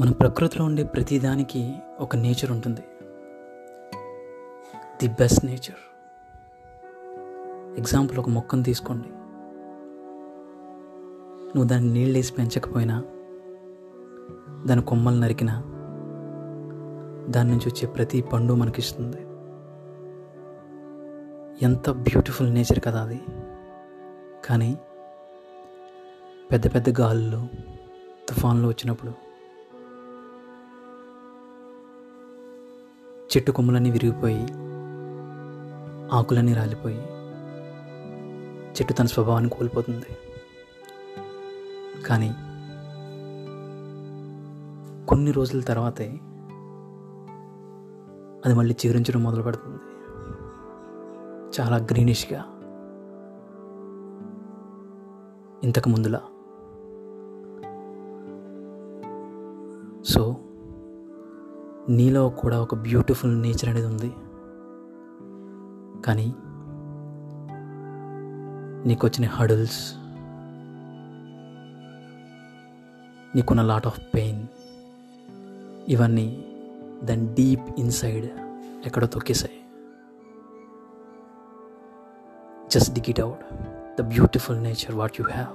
మన ప్రకృతిలో ఉండే ప్రతిదానికి ఒక నేచర్ ఉంటుంది. The best nature. ఎగ్జాంపుల్, ఒక మొక్కను తీసుకోండి. నువ్వు దాన్ని నీళ్ళు వేసి పెంచకపోయినా, దాని కొమ్మలు నరికినా, దాని నుంచి వచ్చే ప్రతి పండు మనకిస్తుంది. ఎంత బ్యూటిఫుల్ నేచర్ కదా అది. కానీ పెద్ద పెద్ద గాలులు, తుఫాన్లు వచ్చినప్పుడు చెట్టు కొమ్మలన్నీ విరిగిపోయి, ఆకులన్నీ రాలిపోయి, చెట్టు తన స్వభావాన్ని కోల్పోతుంది. కానీ కొన్ని రోజుల తర్వాతే అది మళ్ళీ చిగురించడం మొదలు పెడుతుంది, చాలా గ్రీనిష్గా, ఇంతకు ముందులా. సో నీలో కూడా ఒక బ్యూటిఫుల్ నేచర్ అనేది ఉంది. కానీ నీకు వచ్చిన హర్డల్స్, నీకున్న లాట్ ఆఫ్ పెయిన్, ఇవన్నీ దాని డీప్ ఇన్సైడ్ ఎక్కడో తొక్కేసాయి. Just dig it out, the beautiful nature what you have.